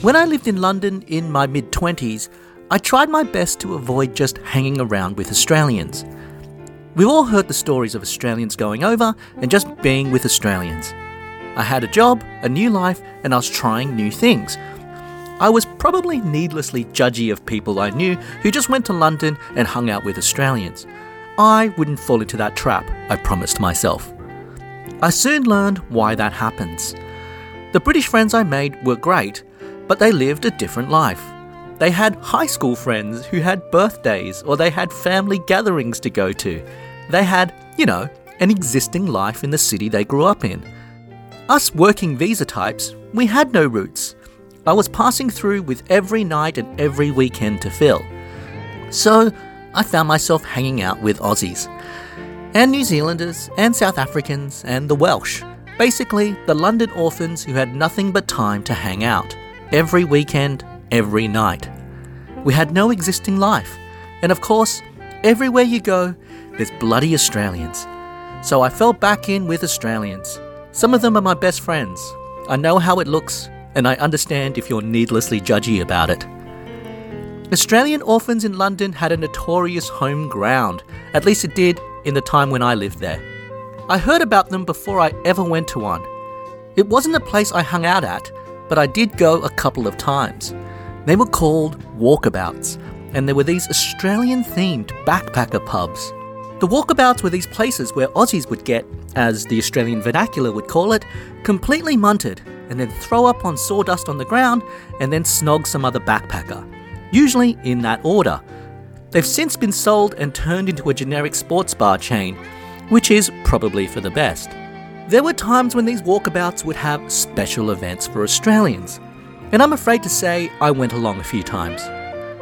When I lived in London in my mid-20s, I tried my best to avoid just hanging around with Australians. We've all heard the stories of Australians going over and just being with Australians. I had a job, a new life, and I was trying new things. I was probably needlessly judgy of people I knew who just went to London and hung out with Australians. I wouldn't fall into that trap, I promised myself. I soon learned why that happens. The British friends I made were great, but they lived a different life. They had high school friends who had birthdays, or they had family gatherings to go to. They had, an existing life in the city they grew up in. Us working visa types, we had no roots. I was passing through with every night and every weekend to fill. So I found myself hanging out with Aussies, and New Zealanders, and South Africans, and the Welsh. Basically, the London orphans who had nothing but time to hang out. Every weekend, every night. We had no existing life, and of course, everywhere you go, there's bloody Australians. So I fell back in with Australians. Some of them are my best friends. I know how it looks, and I understand if you're needlessly judgy about it. Australian orphans in London had a notorious home ground, at least it did in the time when I lived there. I heard about them before I ever went to one. It wasn't a place I hung out at, but I did go a couple of times. They were called walkabouts, and there were these Australian-themed backpacker pubs. The walkabouts were these places where Aussies would get, as the Australian vernacular would call it, completely munted, and then throw up on sawdust on the ground, and then snog some other backpacker, usually in that order. They've since been sold and turned into a generic sports bar chain, which is probably for the best. There were times when these walkabouts would have special events for Australians, and I'm afraid to say I went along a few times.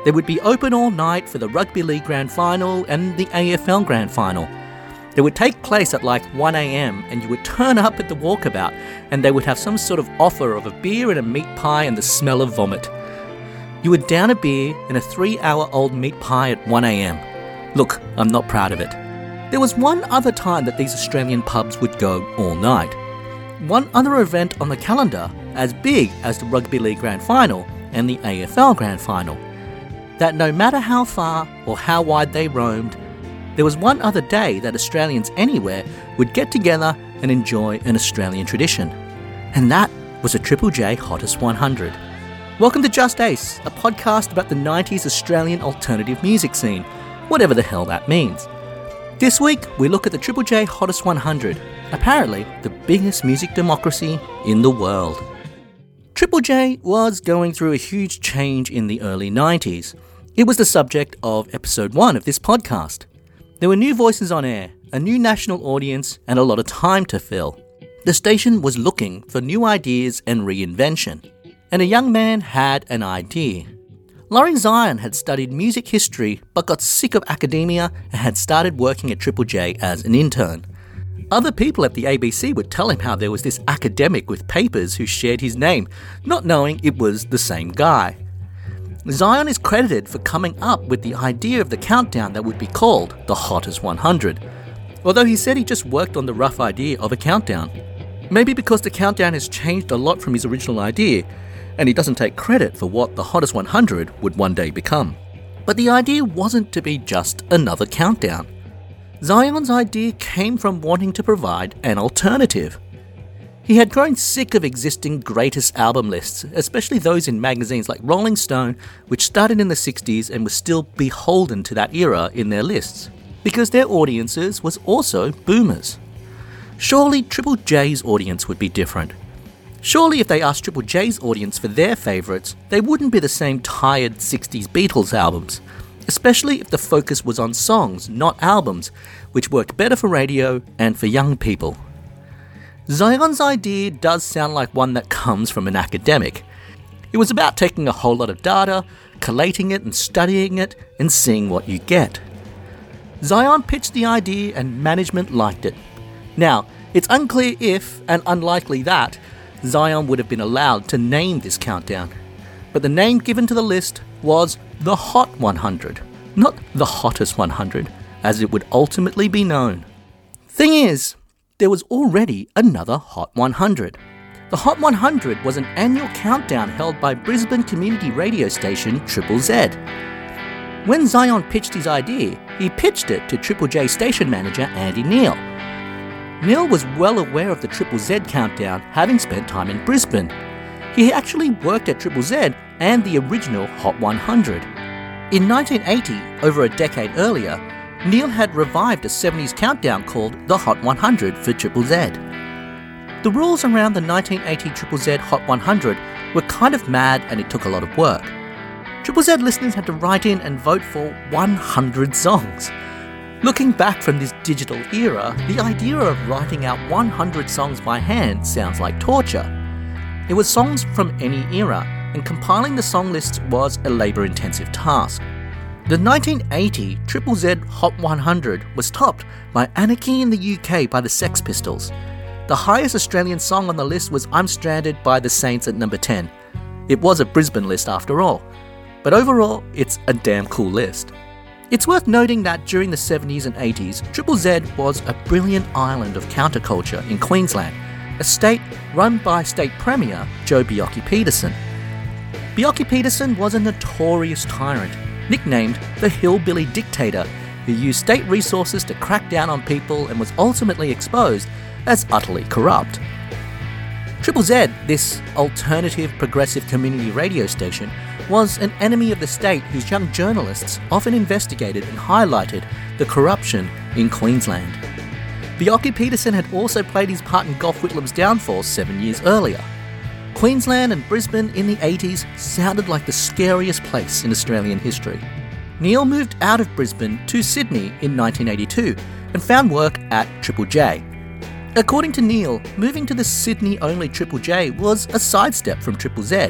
They would be open all night for the Rugby League Grand Final and the AFL Grand Final. They would take place at like 1 a.m, and you would turn up at the walkabout, and they would have some sort of offer of a beer and a meat pie and the smell of vomit. You would down a beer and a 3-hour-old meat pie at 1 a.m. Look, I'm not proud of it. There was one other time that these Australian pubs would go all night. One other event on the calendar as big as the Rugby League Grand Final and the AFL Grand Final. That no matter how far or how wide they roamed, there was one other day that Australians anywhere would get together and enjoy an Australian tradition. And that was a Triple J Hottest 100. Welcome to Just Ace, a podcast about the 90s Australian alternative music scene, whatever the hell that means. This week, we look at the Triple J Hottest 100, apparently the biggest music democracy in the world. Triple J was going through a huge change in the early 90s. It was the subject of episode 1 of this podcast. There were new voices on air, a new national audience, and a lot of time to fill. The station was looking for new ideas and reinvention, and a young man had an idea. Lauren Zion had studied music history but got sick of academia and had started working at Triple J as an intern. Other people at the ABC would tell him how there was this academic with papers who shared his name, not knowing it was the same guy. Zion is credited for coming up with the idea of the countdown that would be called the Hottest 100, although he said he just worked on the rough idea of a countdown. Maybe because the countdown has changed a lot from his original idea, and he doesn't take credit for what the Hottest 100 would one day become. But the idea wasn't to be just another countdown. Zion's idea came from wanting to provide an alternative. He had grown sick of existing greatest album lists, especially those in magazines like Rolling Stone, which started in the 60s and was still beholden to that era in their lists, because their audiences was also boomers. Surely Triple J's audience would be different. Surely if they asked Triple J's audience for their favourites, they wouldn't be the same tired 60s Beatles albums, especially if the focus was on songs, not albums, which worked better for radio and for young people. Zion's idea does sound like one that comes from an academic. It was about taking a whole lot of data, collating it and studying it, and seeing what you get. Zion pitched the idea and management liked it. Now, it's unclear if, and unlikely that, Zion would have been allowed to name this countdown, but the name given to the list was the Hot 100, not the Hottest 100, as it would ultimately be known. Thing is, there was already another Hot 100. The Hot 100 was an annual countdown held by Brisbane community radio station Triple Z. When Zion pitched his idea, he pitched it to Triple J station manager Andy Neal. Neal was well aware of the Triple Z countdown, having spent time in Brisbane. He actually worked at Triple Z and the original Hot 100. In 1980, over a decade earlier, Neal had revived a 70s countdown called The Hot 100 for Triple Z. The rules around the 1980 Triple Z Hot 100 were kind of mad, and it took a lot of work. Triple Z listeners had to write in and vote for 100 songs. Looking back from this digital era, the idea of writing out 100 songs by hand sounds like torture. It was songs from any era, and compiling the song lists was a labour-intensive task. The 1980 Triple Z Hot 100 was topped by Anarchy in the UK by the Sex Pistols. The highest Australian song on the list was I'm Stranded by the Saints at number 10. It was a Brisbane list after all. But overall, it's a damn cool list. It's worth noting that during the 70s and 80s, Triple Z was a brilliant island of counterculture in Queensland, a state run by State Premier Joh Bjelke-Petersen. Bjelke-Petersen was a notorious tyrant, nicknamed the Hillbilly Dictator, who used state resources to crack down on people and was ultimately exposed as utterly corrupt. Triple Z, this alternative progressive community radio station, was an enemy of the state whose young journalists often investigated and highlighted the corruption in Queensland. Bjelke-Petersen had also played his part in Gough Whitlam's downfall 7 years earlier. Queensland and Brisbane in the 80s sounded like the scariest place in Australian history. Neal moved out of Brisbane to Sydney in 1982 and found work at Triple J. According to Neal, moving to the Sydney-only Triple J was a sidestep from Triple Z.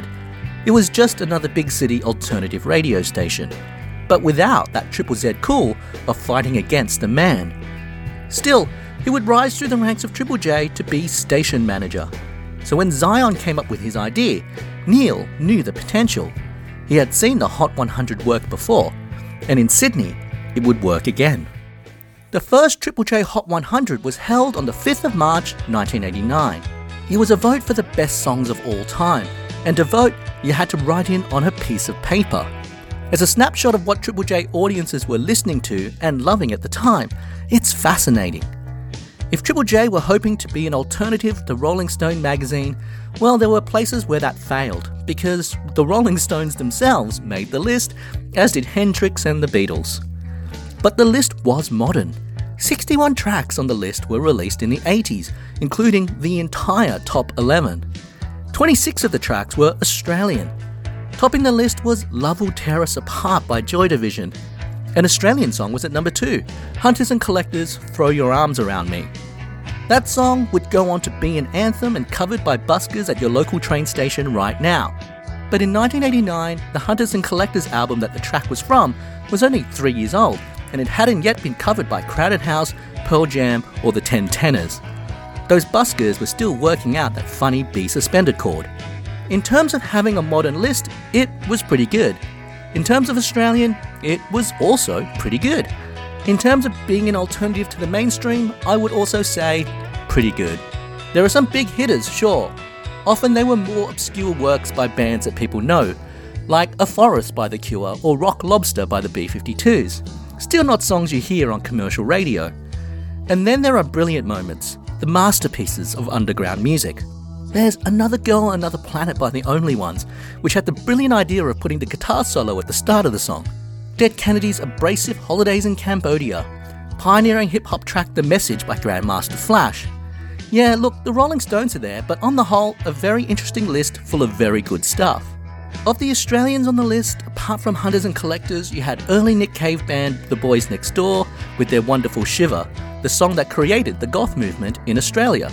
It was just another big city alternative radio station, but without that Triple Z cool of fighting against the man. Still, he would rise through the ranks of Triple J to be station manager. So when Zion came up with his idea, Neal knew the potential. He had seen the Hot 100 work before, and in Sydney, it would work again. The first Triple J Hot 100 was held on the 5th of March 1989. It was a vote for the best songs of all time, and to vote, you had to write in on a piece of paper. As a snapshot of what Triple J audiences were listening to and loving at the time, it's fascinating. If Triple J were hoping to be an alternative to Rolling Stone magazine, well, there were places where that failed, because the Rolling Stones themselves made the list, as did Hendrix and the Beatles. But the list was modern. 61 tracks on the list were released in the 80s, including the entire top 11. 26 of the tracks were Australian. Topping the list was Love Will Tear Us Apart by Joy Division. An Australian song was at number 2, Hunters and Collectors' Throw Your Arms Around Me. That song would go on to be an anthem and covered by buskers at your local train station right now. But in 1989, the Hunters and Collectors album that the track was from was only 3 years old, and it hadn't yet been covered by Crowded House, Pearl Jam, or the Ten Tenors. Those buskers were still working out that funny B suspended chord. In terms of having a modern list, it was pretty good. In terms of Australian, it was also pretty good. In terms of being an alternative to the mainstream, I would also say pretty good. There are some big hitters, sure. Often they were more obscure works by bands that people know, like A Forest by The Cure or Rock Lobster by the B-52s. Still not songs you hear on commercial radio. And then there are brilliant moments, the masterpieces of underground music. There's Another Girl, Another Planet by The Only Ones, which had the brilliant idea of putting the guitar solo at the start of the song. Dead Kennedys' abrasive Holidays in Cambodia. Pioneering hip-hop track The Message by Grandmaster Flash. Yeah, look, the Rolling Stones are there, but on the whole, a very interesting list full of very good stuff. Of the Australians on the list, apart from Hunters and Collectors, you had early Nick Cave band The Boys Next Door with their wonderful Shiver, the song that created the goth movement in Australia.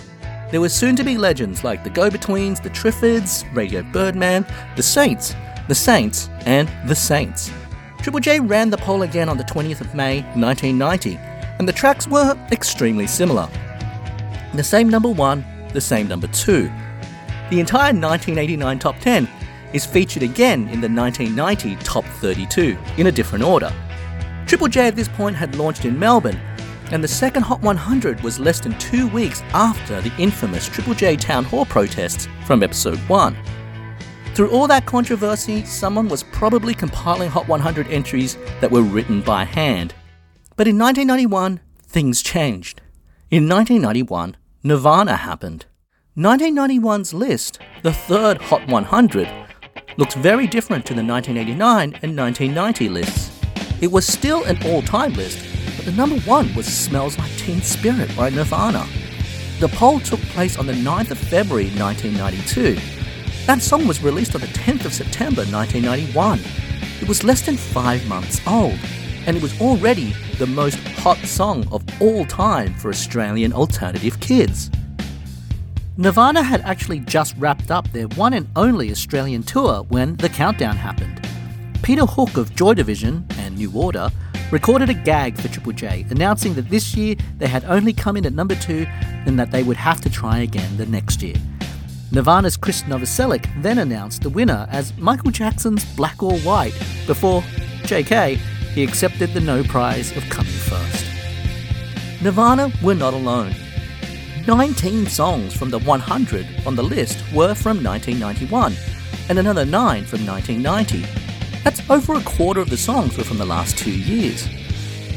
There were soon-to-be legends like The Go-Betweens, The Triffids, Radio Birdman, The Saints, and The Saints. Triple J ran the poll again on the 20th of May 1990, and the tracks were extremely similar. The same number one, the same number two. The entire 1989 top 10 is featured again in the 1990 Top 32, in a different order. Triple J at this point had launched in Melbourne, and the second Hot 100 was less than 2 weeks after the infamous Triple J Town Hall protests from episode 1. Through all that controversy, someone was probably compiling Hot 100 entries that were written by hand. But in 1991, things changed. In 1991, Nirvana happened. 1991's list, the third Hot 100, looked very different to the 1989 and 1990 lists. It was still an all-time list, but the number one was Smells Like Teen Spirit by Nirvana. The poll took place on the 9th of February 1992. That song was released on the 10th of September 1991. It was less than 5 months old, and it was already the most hot song of all time for Australian alternative kids. Nirvana had actually just wrapped up their one and only Australian tour when the countdown happened. Peter Hook of Joy Division and New Order recorded a gag for Triple J, announcing that this year they had only come in at number 2 and that they would have to try again the next year. Nirvana's Krist Novoselic then announced the winner as Michael Jackson's Black or White before, JK, he accepted the no prize of coming first. Nirvana were not alone. 19 songs from the 100 on the list were from 1991 and another 9 from 1990. That's over a quarter of the songs were from the last 2 years.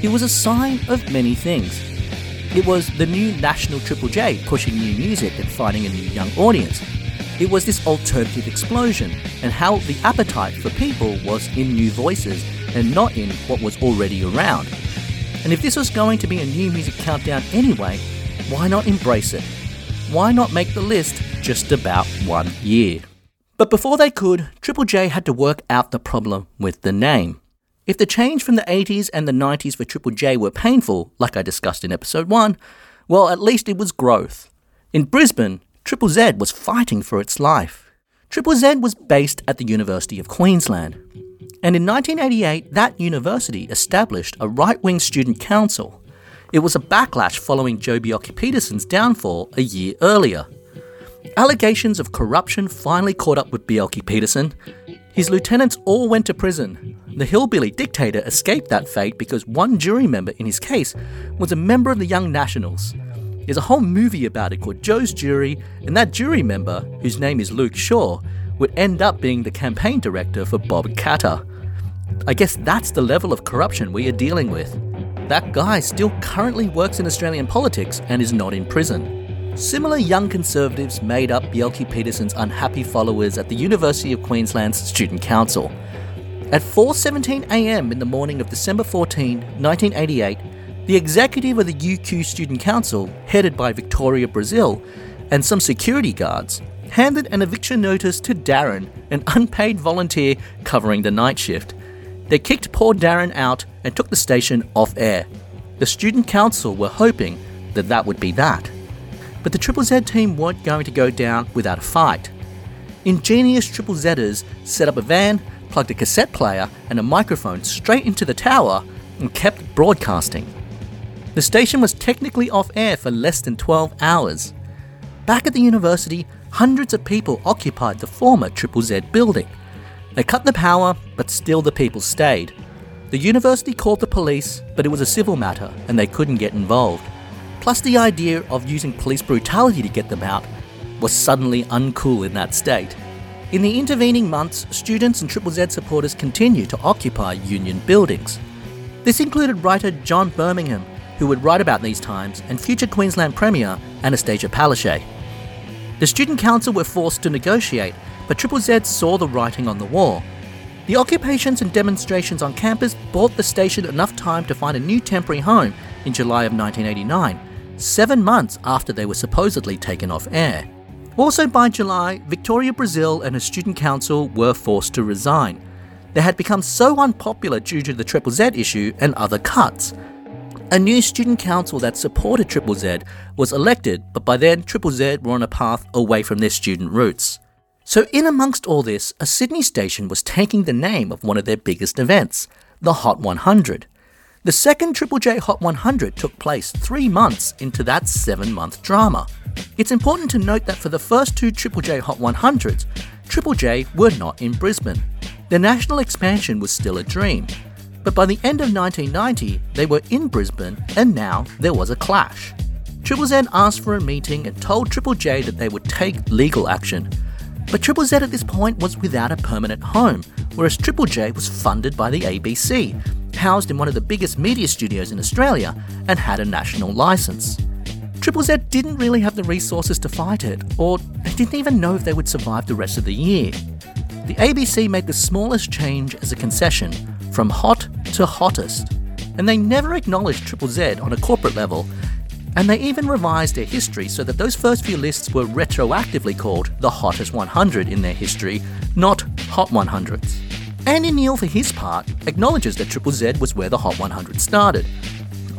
It was a sign of many things. It was the new national Triple J pushing new music and finding a new young audience. It was this alternative explosion and how the appetite for people was in new voices and not in what was already around. And if this was going to be a new music countdown anyway, why not embrace it? Why not make the list just about 1 year? But before they could, Triple J had to work out the problem with the name. If the change from the 80s and the 90s for Triple J were painful, like I discussed in episode 1, well, at least it was growth. In Brisbane, Triple Z was fighting for its life. Triple Z was based at the University of Queensland. And in 1988, that university established a right-wing student council. It was a backlash following Joh Bjelke-Petersen's downfall a year earlier. Allegations of corruption finally caught up with Bjelke-Petersen. His lieutenants all went to prison. The hillbilly dictator escaped that fate because one jury member in his case was a member of the Young Nationals. There's a whole movie about it called Joe's Jury, and that jury member, whose name is Luke Shaw, would end up being the campaign director for Bob Katter. I guess that's the level of corruption we are dealing with. That guy still currently works in Australian politics and is not in prison. Similar young conservatives made up Bjelke-Petersen's unhappy followers at the University of Queensland's Student Council. At 4:17 a.m. in the morning of December 14, 1988, the executive of the UQ Student Council, headed by Victoria Brazil, and some security guards, handed an eviction notice to Darren, an unpaid volunteer covering the night shift. They kicked poor Darren out and took the station off air. The Student Council were hoping that that would be that. But the Triple Z team weren't going to go down without a fight. Ingenious Triple Zers set up a van, plugged a cassette player and a microphone straight into the tower and kept broadcasting. The station was technically off air for less than 12 hours. Back at the university, hundreds of people occupied the former Triple Z building. They cut the power, but still the people stayed. The university called the police, but it was a civil matter and they couldn't get involved. Plus, the idea of using police brutality to get them out was suddenly uncool in that state. In the intervening months, students and Triple Z supporters continued to occupy union buildings. This included writer John Birmingham, who would write about these times, and future Queensland Premier Anastasia Palaszczuk. The student council were forced to negotiate, but Triple Z saw the writing on the wall. The occupations and demonstrations on campus bought the station enough time to find a new temporary home in July of 1989. 7 months after they were supposedly taken off air. Also by July, Victoria Brazil and her student council were forced to resign. They had become so unpopular due to the Triple Z issue and other cuts. A new student council that supported Triple Z was elected, but by then Triple Z were on a path away from their student roots. So in amongst all this, a Sydney station was taking the name of one of their biggest events, the Hot 100. The second Triple J Hot 100 took place 3 months into that 7-month drama. It's important to note that for the first two Triple J Hot 100s, Triple J were not in Brisbane. Their national expansion was still a dream. But by the end of 1990, they were in Brisbane, and now there was a clash. Triple Z asked for a meeting and told Triple J that they would take legal action. But Triple Z at this point was without a permanent home, whereas Triple J was funded by the ABC, housed in one of the biggest media studios in Australia, and had a national licence. Triple Z didn't really have the resources to fight it, or they didn't even know if they would survive the rest of the year. The ABC made the smallest change as a concession, from hot to hottest, and they never acknowledged Triple Z on a corporate level, and they even revised their history so that those first few lists were retroactively called the Hottest 100 in their history, not Hot 100s. Andy Neal, for his part, acknowledges that Triple Z was where the Hot 100 started.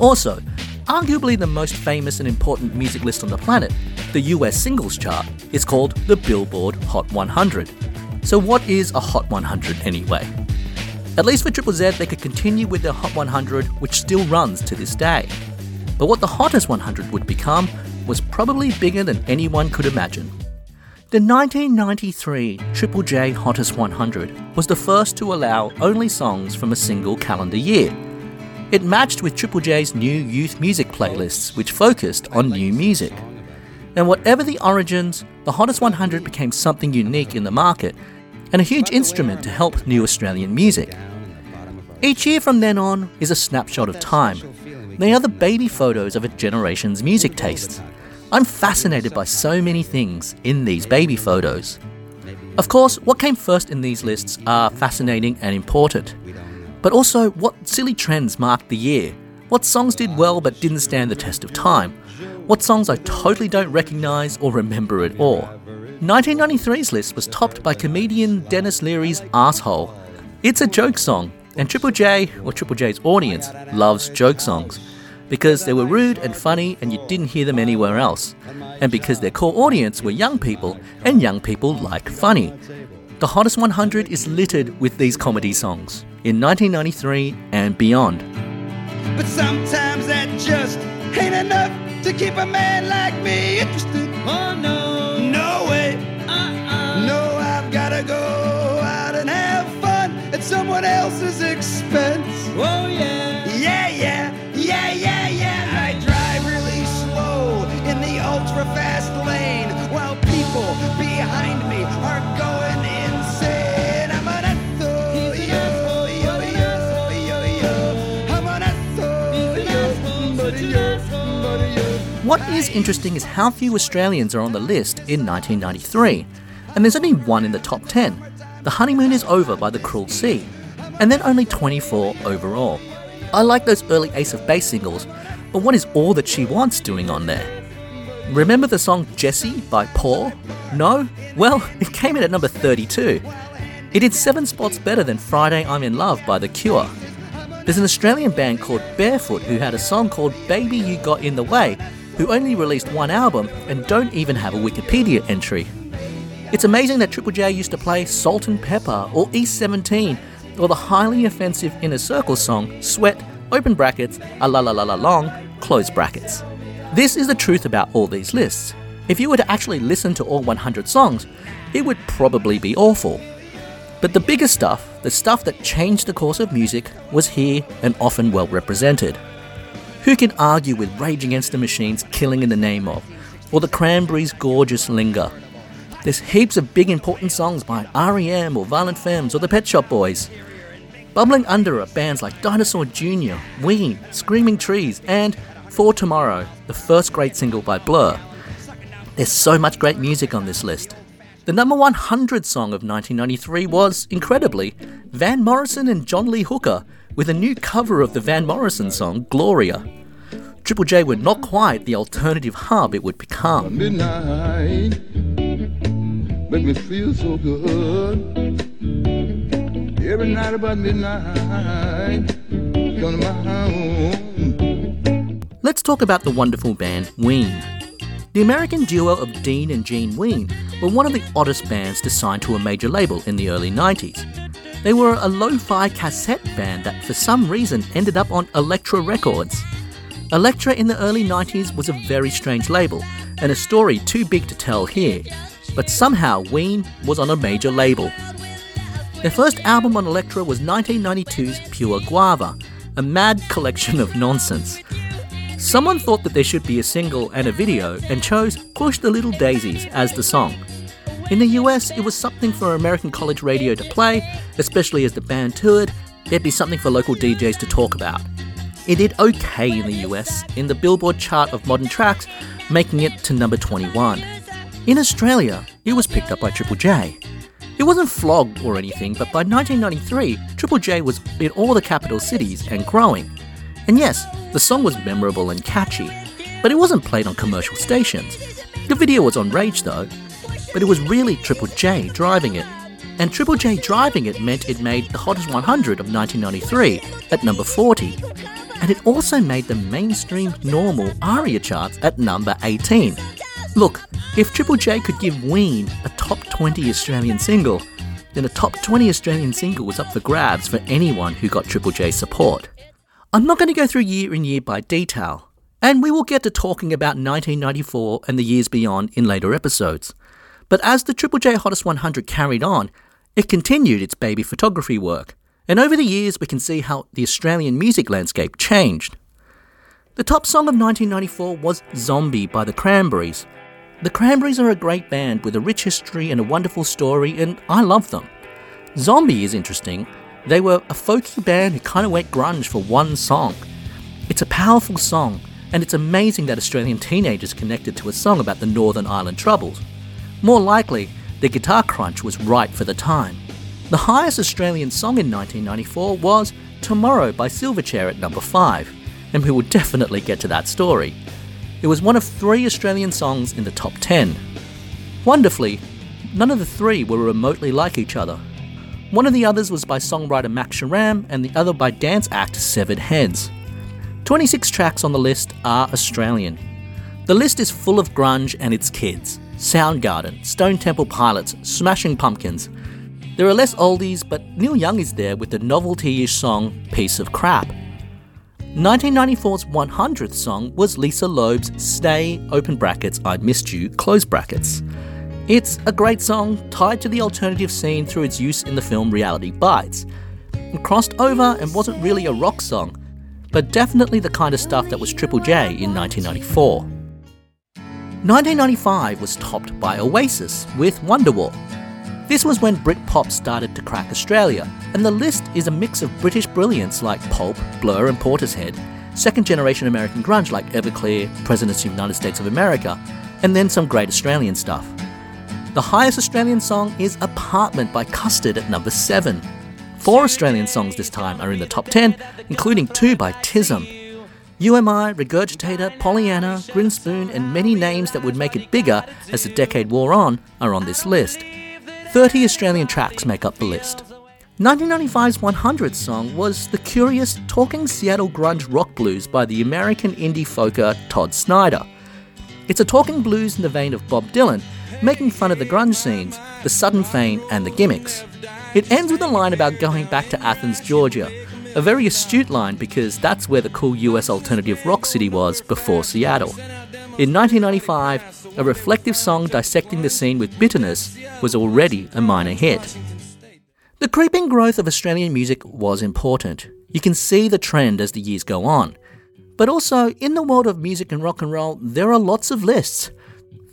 Also, arguably the most famous and important music list on the planet, the US singles chart, is called the Billboard Hot 100. So what is a Hot 100 anyway? At least for Triple Z, they could continue with their Hot 100, which still runs to this day. But what the Hottest 100 would become was probably bigger than anyone could imagine. The 1993 Triple J Hottest 100 was the first to allow only songs from a single calendar year. It matched with Triple J's new youth music playlists, which focused on new music. And whatever the origins, the Hottest 100 became something unique in the market and a huge instrument to help new Australian music. Each year from then on is a snapshot of time. They are the baby photos of a generation's music tastes. I'm fascinated by so many things in these baby photos. Of course, what came first in these lists are fascinating and important. But also, what silly trends marked the year? What songs did well but didn't stand the test of time? What songs I totally don't recognise or remember at all? 1993's list was topped by comedian Dennis Leary's Asshole. It's a joke song. And Triple J, or Triple J's audience, loves joke songs because they were rude and funny and you didn't hear them anywhere else, and because their core audience were young people and young people like funny. The Hottest 100 is littered with these comedy songs in 1993 and beyond. But sometimes that just ain't enough to keep a man like me interested. Oh no, no way, no, I've gotta go at someone else's expense. Oh yeah, yeah, yeah, yeah, yeah, yeah. I drive really slow in the ultra fast lane while people behind me are going insane. I'm an asshole, yo, yo, yo, yo, yo. I'm an asshole. What is interesting is how few Australians are on the list in 1993, and there's only one in the top 10. The Honeymoon Is Over by The Cruel Sea, and then only 24 overall. I like those early Ace of Base singles, but what is All That She Wants doing on there? Remember the song Jessie by Paul? No? Well, it came in at number 32. It did 7 spots better than Friday I'm In Love by The Cure. There's an Australian band called Barefoot who had a song called Baby You Got In The Way, who only released one album and don't even have a Wikipedia entry. It's amazing that Triple J used to play Salt and Pepper or East 17 or the highly offensive Inner Circle song Sweat, open brackets, a la la la la long, close brackets. This is the truth about all these lists. If you were to actually listen to all 100 songs, it would probably be awful. But the bigger stuff, the stuff that changed the course of music, was here and often well represented. Who can argue with Rage Against the Machine's Killing in the Name Of, or the Cranberries' Gorgeous Linger? There's heaps of big important songs by R.E.M. or Violent Femmes or the Pet Shop Boys. Bubbling under are bands like Dinosaur Jr., Ween, Screaming Trees, and For Tomorrow, the first great single by Blur. There's so much great music on this list. The number 100 song of 1993 was, incredibly, Van Morrison and John Lee Hooker with a new cover of the Van Morrison song, Gloria. Triple J were not quite the alternative hub it would become. Midnight. Make me feel so good. Every night about midnight, come to my home. Let's talk about the wonderful band Ween. The American duo of Dean and Gene Ween were one of the oddest bands to sign to a major label in the early 90s. They were a lo-fi cassette band that for some reason ended up on Elektra Records. Elektra in the early 90s was a very strange label, and a story too big to tell here. But somehow Ween was on a major label. Their first album on Elektra was 1992's Pure Guava, a mad collection of nonsense. Someone thought that there should be a single and a video and chose Push the Little Daisies as the song. In the US, it was something for American college radio to play, especially as the band toured, there'd be something for local DJs to talk about. It did okay in the US, in the Billboard chart of modern tracks, making it to number 21. In Australia, it was picked up by Triple J. It wasn't flogged or anything, but by 1993, Triple J was in all the capital cities and growing. And yes, the song was memorable and catchy, but it wasn't played on commercial stations. The video was on Rage though, but it was really Triple J driving it. And Triple J driving it meant it made the Hottest 100 of 1993 at number 40. And it also made the mainstream normal ARIA charts at number 18. Look, if Triple J could give Ween a top 20 Australian single, then a top 20 Australian single was up for grabs for anyone who got Triple J support. I'm not going to go through year in year by detail, and we will get to talking about 1994 and the years beyond in later episodes. But as the Triple J Hottest 100 carried on, it continued its baby photography work, and over the years we can see how the Australian music landscape changed. The top song of 1994 was Zombie by The Cranberries. The Cranberries are a great band with a rich history and a wonderful story, and I love them. Zombie is interesting. They were a folky band who kind of went grunge for one song. It's a powerful song, and it's amazing that Australian teenagers connected to a song about the Northern Ireland Troubles. More likely, the guitar crunch was right for the time. The highest Australian song in 1994 was Tomorrow by Silverchair at number 5, and we will definitely get to that story. It was one of 3 Australian songs in the top 10. Wonderfully, none of the 3 were remotely like each other. One of the others was by songwriter Max Sharam and the other by dance act Severed Heads. 26 tracks on the list are Australian. The list is full of grunge and its kids. Soundgarden, Stone Temple Pilots, Smashing Pumpkins. There are less oldies, but Neil Young is there with the novelty-ish song Piece of Crap. 1994's 100th song was Lisa Loeb's Stay, open brackets, I Missed You, close brackets. It's a great song tied to the alternative scene through its use in the film Reality Bites. It crossed over and wasn't really a rock song, but definitely the kind of stuff that was Triple J in 1994. 1995 was topped by Oasis with Wonderwall. This was when Britpop started to crack Australia, and the list is a mix of British brilliance like Pulp, Blur and Portishead, second-generation American grunge like Everclear, Presidents of the United States of America, and then some great Australian stuff. The highest Australian song is Apartment by Custard at number 7. 4 Australian songs this time are in the top 10, including 2 by Tism. UMI, Regurgitator, Pollyanna, Grinspoon, and many names that would make it bigger as the decade wore on are on this list. 30 Australian tracks make up the list. 1995's 100th song was the curious Talking Seattle Grunge Rock Blues by the American indie folker Todd Snyder. It's a talking blues in the vein of Bob Dylan, making fun of the grunge scenes, the sudden fame and the gimmicks. It ends with a line about going back to Athens, Georgia, a very astute line because that's where the cool US alternative rock city was before Seattle. In 1995, a reflective song dissecting the scene with bitterness was already a minor hit. The creeping growth of Australian music was important. You can see the trend as the years go on. But also, in the world of music and rock and roll, there are lots of lists.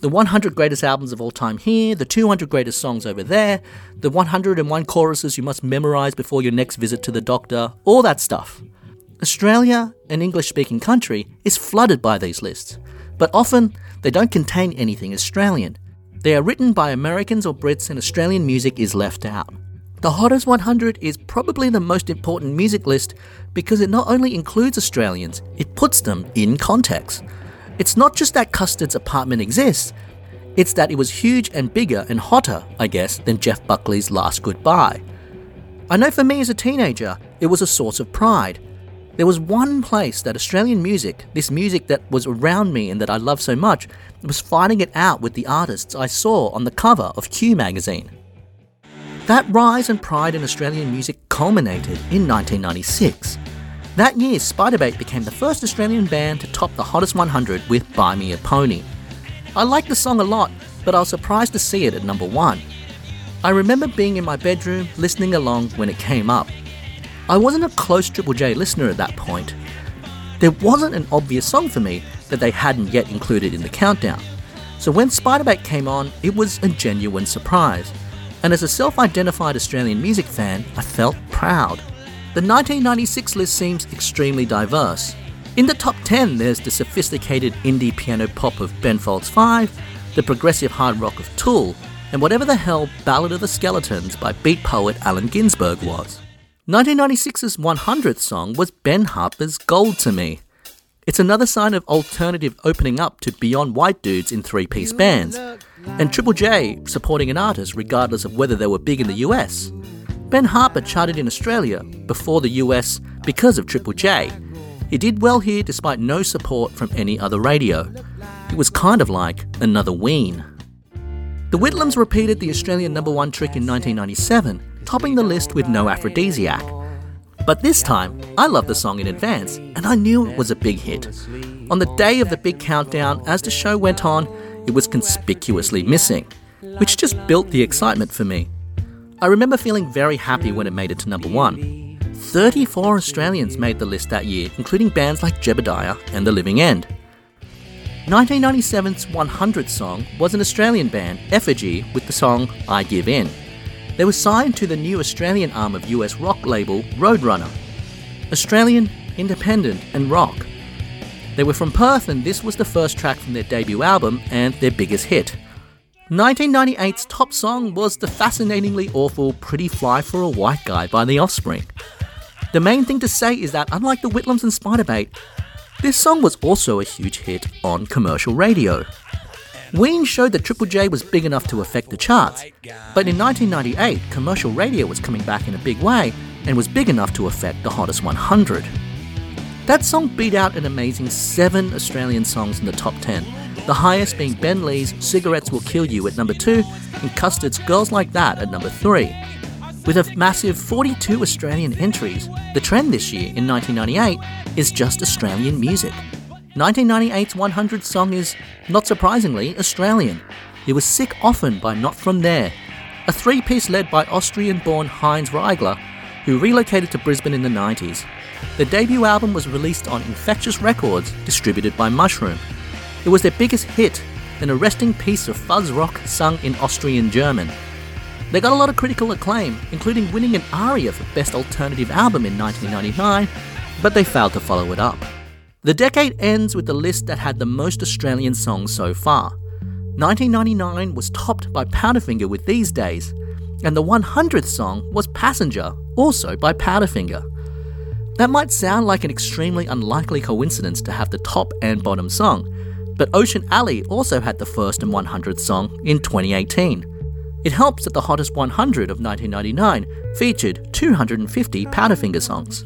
The 100 greatest albums of all time here, the 200 greatest songs over there, the 101 choruses you must memorise before your next visit to the doctor, all that stuff. Australia, an English-speaking country, is flooded by these lists, but often they don't contain anything Australian. They are written by Americans or Brits and Australian music is left out. The Hottest 100 is probably the most important music list because it not only includes Australians, it puts them in context. It's not just that Custard's Apartment exists, it's that it was huge and bigger and hotter, I guess, than Jeff Buckley's Last Goodbye. I know for me as a teenager, it was a source of pride. There was one place that Australian music, this music that was around me and that I love so much, was fighting it out with the artists I saw on the cover of Q magazine. That rise and pride in Australian music culminated in 1996. That year, Spiderbait became the first Australian band to top the Hottest 100 with Buy Me A Pony. I like the song a lot, but I was surprised to see it at number 1. I remember being in my bedroom listening along when it came up. I wasn't a close Triple J listener at that point. There wasn't an obvious song for me that they hadn't yet included in the countdown. So when Spiderbait came on, it was a genuine surprise. And as a self-identified Australian music fan, I felt proud. The 1996 list seems extremely diverse. In the top 10, there's the sophisticated indie piano pop of Ben Folds 5, the progressive hard rock of Tool, and whatever the hell Ballad of the Skeletons by beat poet Allen Ginsberg was. 1996's 100th song was Ben Harper's Gold to Me. It's another sign of alternative opening up to beyond white dudes in three-piece bands, and Triple J supporting an artist regardless of whether they were big in the US. Ben Harper charted in Australia before the US because of Triple J. He did well here despite no support from any other radio. It was kind of like another Ween. The Whitlams repeated the Australian number one trick in 1997, topping the list with No Aphrodisiac. But this time, I loved the song in advance, and I knew it was a big hit. On the day of the big countdown, as the show went on, it was conspicuously missing, which just built the excitement for me. I remember feeling very happy when it made it to number one. 34 Australians made the list that year, including bands like Jebediah and The Living End. 1997's 100th song was an Australian band, Effigy, with the song I Give In. They were signed to the new Australian arm of US rock label Roadrunner. Australian, independent and rock. They were from Perth and this was the first track from their debut album and their biggest hit. 1998's top song was the fascinatingly awful Pretty Fly for a White Guy by The Offspring. The main thing to say is that unlike the Whitlams and Spiderbait, this song was also a huge hit on commercial radio. Ween showed that Triple J was big enough to affect the charts, but in 1998, commercial radio was coming back in a big way and was big enough to affect the hottest 100. That song beat out an amazing 7 Australian songs in the top 10, the highest being Ben Lee's Cigarettes Will Kill You at number 2 and Custard's Girls Like That at number 3. With a massive 42 Australian entries, the trend this year in 1998 is just Australian music. 1998's 100th song is, not surprisingly, Australian. It was Sick Often by Not From There, a three-piece led by Austrian-born Heinz Reigler, who relocated to Brisbane in the 90s. Their debut album was released on Infectious Records, distributed by Mushroom. It was their biggest hit, an arresting piece of fuzz rock sung in Austrian German. They got a lot of critical acclaim, including winning an ARIA for Best Alternative Album in 1999, but they failed to follow it up. The decade ends with the list that had the most Australian songs so far. 1999 was topped by Powderfinger with These Days, and the 100th song was Passenger, also by Powderfinger. That might sound like an extremely unlikely coincidence to have the top and bottom song, but Ocean Alley also had the first and 100th song in 2018. It helps that the hottest 100 of 1999 featured 250 Powderfinger songs.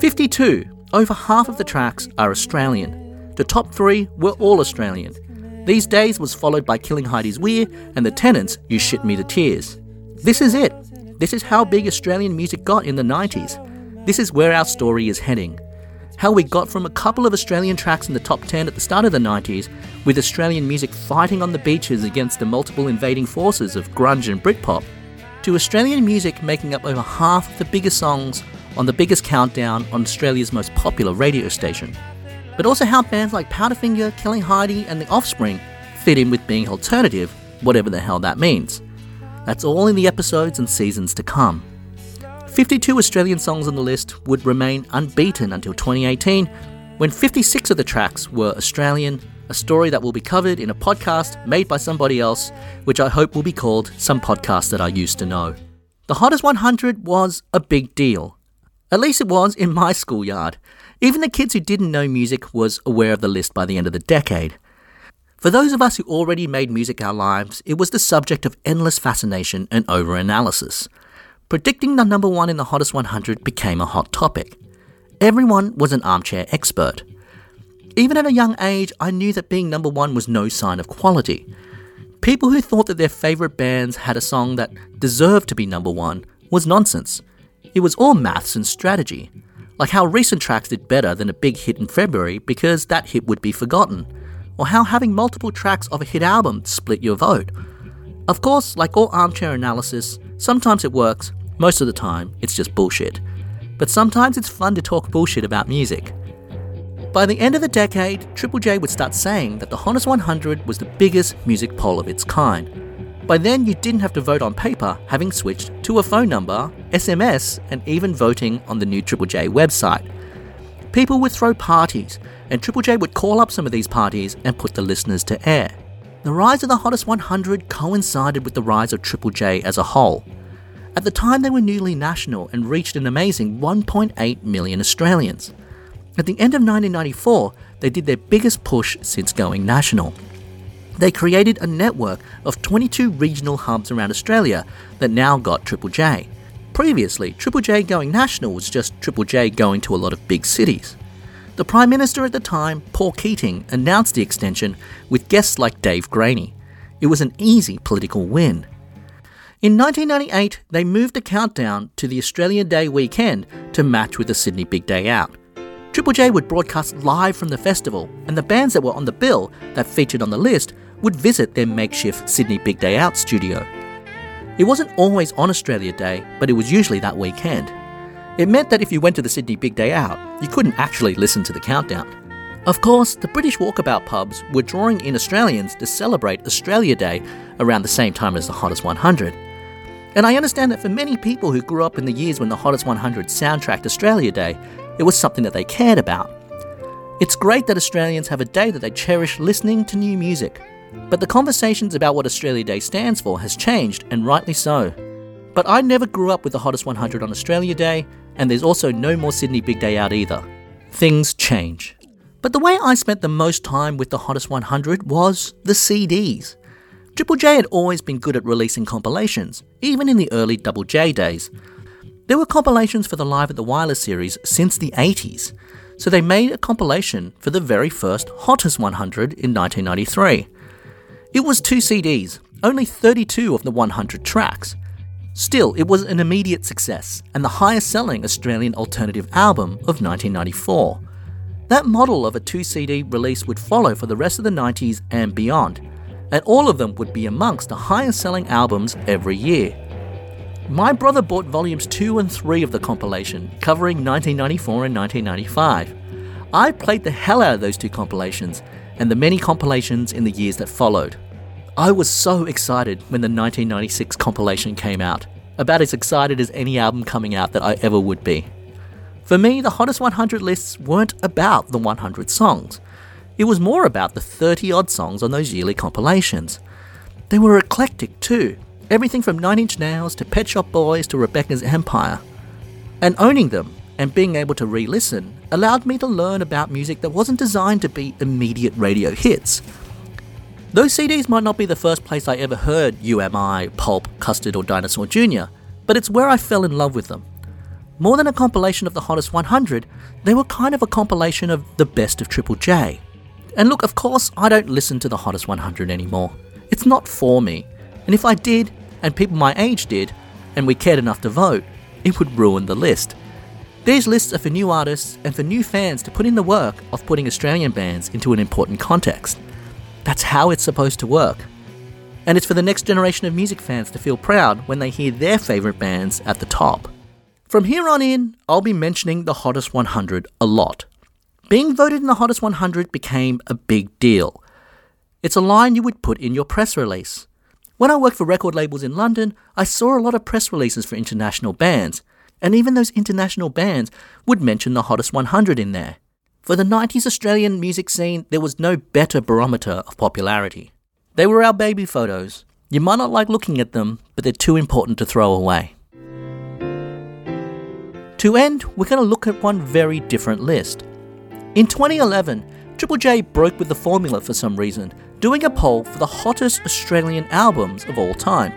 52, over half of the tracks, are Australian. The top 3 were all Australian. These Days was followed by Killing Heidi's Weir and The Tenants' You Shit Me to Tears. This is it. This is how big Australian music got in the 90s. This is where our story is heading. How we got from a couple of Australian tracks in the top 10 at the start of the 90s, with Australian music fighting on the beaches against the multiple invading forces of grunge and Britpop, to Australian music making up over half of the biggest songs on the biggest countdown on Australia's most popular radio station. But also how bands like Powderfinger, Killing Heidi and The Offspring fit in with being alternative, whatever the hell that means. That's all in the episodes and seasons to come. 52 Australian songs on the list would remain unbeaten until 2018, when 56 of the tracks were Australian, a story that will be covered in a podcast made by somebody else, which I hope will be called Some Podcast That I Used to Know. The Hottest 100 was a big deal. At least it was in my schoolyard. Even the kids who didn't know music was aware of the list by the end of the decade. For those of us who already made music our lives, it was the subject of endless fascination and over-analysis. Predicting the number one in the hottest 100 became a hot topic. Everyone was an armchair expert. Even at a young age, I knew that being number one was no sign of quality. People who thought that their favourite bands had a song that deserved to be number one was nonsense. It was all maths and strategy, like how recent tracks did better than a big hit in February because that hit would be forgotten, or how having multiple tracks of a hit album split your vote. Of course, like all armchair analysis, sometimes it works, most of the time it's just bullshit. But sometimes it's fun to talk bullshit about music. By the end of the decade, Triple J would start saying that the Honest 100 was the biggest music poll of its kind. By then, you didn't have to vote on paper, having switched to a phone number, SMS, and even voting on the new Triple J website. People would throw parties, and Triple J would call up some of these parties and put the listeners to air. The rise of the Hottest 100 coincided with the rise of Triple J as a whole. At the time, they were newly national and reached an amazing 1.8 million Australians. At the end of 1994, they did their biggest push since going national. They created a network of 22 regional hubs around Australia that now got Triple J. Previously, Triple J going national was just Triple J going to a lot of big cities. The Prime Minister at the time, Paul Keating, announced the extension with guests like Dave Graney. It was an easy political win. In 1998, they moved a countdown to the Australia Day weekend to match with the Sydney Big Day Out. Triple J would broadcast live from the festival, and the bands that were on the bill that featured on the list would visit their makeshift Sydney Big Day Out studio. It wasn't always on Australia Day, but it was usually that weekend. It meant that if you went to the Sydney Big Day Out, you couldn't actually listen to the countdown. Of course, the British walkabout pubs were drawing in Australians to celebrate Australia Day around the same time as the Hottest 100. And I understand that for many people who grew up in the years when the Hottest 100 soundtracked Australia Day, it was something that they cared about. It's great that Australians have a day that they cherish listening to new music, but the conversations about what Australia Day stands for has changed, and rightly so. But I never grew up with the Hottest 100 on Australia Day, and there's also no more Sydney Big Day Out either. Things change. But the way I spent the most time with the Hottest 100 was the CDs. Triple J had always been good at releasing compilations, even in the early Double J days. There were compilations for the Live at the Wireless series since the 80s, so they made a compilation for the very first Hottest 100 in 1993. It was 2 CDs, only 32 of the 100 tracks. Still, it was an immediate success, and the highest-selling Australian alternative album of 1994. That model of a 2 CD release would follow for the rest of the 90s and beyond, and all of them would be amongst the highest-selling albums every year. My brother bought volumes 2 and 3 of the compilation, covering 1994 and 1995. I played the hell out of those two compilations, and the many compilations in the years that followed. I was so excited when the 1996 compilation came out, about as excited as any album coming out that I ever would be. For me, the Hottest 100 lists weren't about the 100 songs. It was more about the 30-odd songs on those yearly compilations. They were eclectic too. Everything from Nine Inch Nails to Pet Shop Boys to Rebecca's Empire. And owning them and being able to re-listen allowed me to learn about music that wasn't designed to be immediate radio hits. Those CDs might not be the first place I ever heard UMI, Pulp, Custard or Dinosaur Jr., but it's where I fell in love with them. More than a compilation of the Hottest 100, they were kind of a compilation of the best of Triple J. And look, of course, I don't listen to the Hottest 100 anymore. It's not for me. And if I did, and people my age did, and we cared enough to vote, it would ruin the list. These lists are for new artists and for new fans to put in the work of putting Australian bands into an important context. That's how it's supposed to work. And it's for the next generation of music fans to feel proud when they hear their favourite bands at the top. From here on in, I'll be mentioning the Hottest 100 a lot. Being voted in the Hottest 100 became a big deal. It's a line you would put in your press release. When I worked for record labels in London, I saw a lot of press releases for international bands, and even those international bands would mention the Hottest 100 in there. For the 90s Australian music scene, there was no better barometer of popularity. They were our baby photos. You might not like looking at them, but they're too important to throw away. To end, we're going to look at one very different list. In 2011, Triple J broke with the formula for some reason, doing a poll for the hottest Australian albums of all time.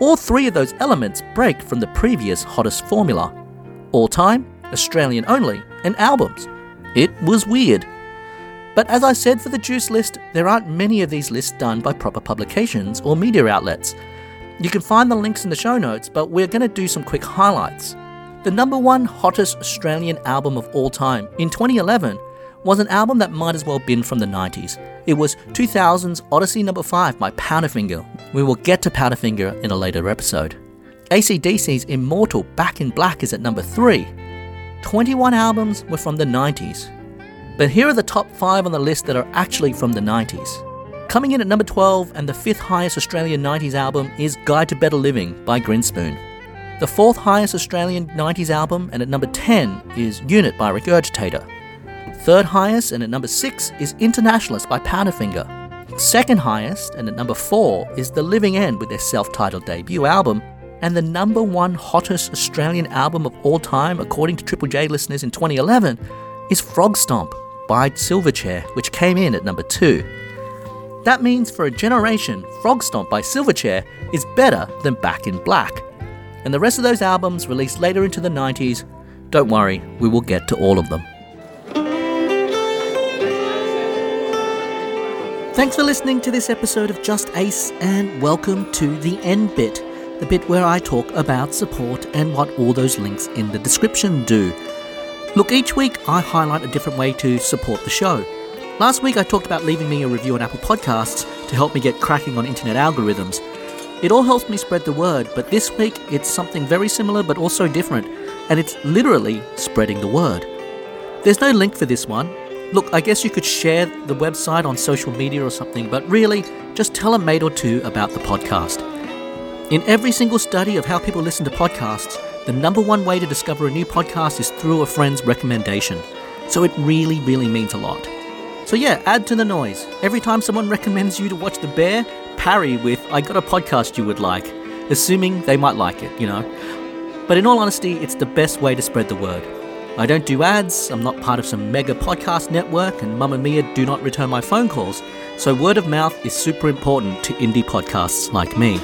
All three of those elements break from the previous hottest formula. All time, Australian only, and albums. It was weird. But as I said for the Juice list, there aren't many of these lists done by proper publications or media outlets. You can find the links in the show notes, but we're going to do some quick highlights. The number one hottest Australian album of all time in 2011 was an album that might as well have been from the 90s. It was 2000's Odyssey No. 5 by Powderfinger. We will get to Powderfinger in a later episode. AC/DC's Immortal Back in Black is at number 3. 21 albums were from the 90s. But here are the top 5 on the list that are actually from the 90s. Coming in at number 12 and the 5th highest Australian 90s album is Guide to Better Living by Grinspoon. The 4th highest Australian 90s album and at number 10 is Unit by Regurgitator. 3rd highest and at number 6 is Internationalist by Powderfinger. 2nd highest and at number 4 is The Living End with their self-titled debut album, and the number 1 hottest Australian album of all time according to Triple J listeners in 2011 is Frog Stomp by Silverchair, which came in at number 2. That means for a generation, Frog Stomp by Silverchair is better than Back in Black. And the rest of those albums released later into the 90s, don't worry, we will get to all of them. Thanks for listening to this episode of Just Ace, and welcome to the end bit, the bit where I talk about support and what all those links in the description do. Look, each week I highlight a different way to support the show. Last week I talked about leaving me a review on Apple Podcasts to help me get cracking on internet algorithms. It all helps me spread the word, but this week it's something very similar but also different, and it's literally spreading the word. There's no link for this one. Look, I guess you could share the website on social media or something, but really, just tell a mate or two about the podcast. In every single study of how people listen to podcasts, the number one way to discover a new podcast is through a friend's recommendation. So it really, really means a lot. So yeah, add to the noise. Every time someone recommends you to watch The Bear, parry with, I got a podcast you would like, assuming they might like it, you know. But in all honesty, it's the best way to spread the word. I don't do ads, I'm not part of some mega podcast network, and Mamma Mia do not return my phone calls, so word of mouth is super important to indie podcasts like me.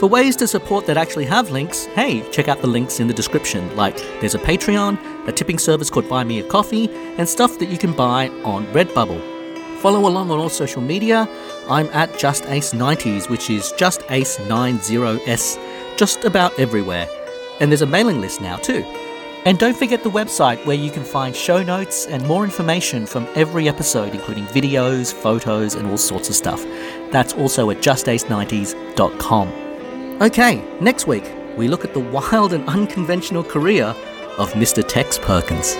For ways to support that actually have links, hey, check out the links in the description, like there's a Patreon, a tipping service called Buy Me a Coffee, and stuff that you can buy on Redbubble. Follow along on all social media. I'm at JustAce90s, which is JustAce90s, just about everywhere. And there's a mailing list now too. And don't forget the website where you can find show notes and more information from every episode, including videos, photos, and all sorts of stuff. That's also at JustAce90s.com. Okay, next week, we look at the wild and unconventional career of Mr. Tex Perkins.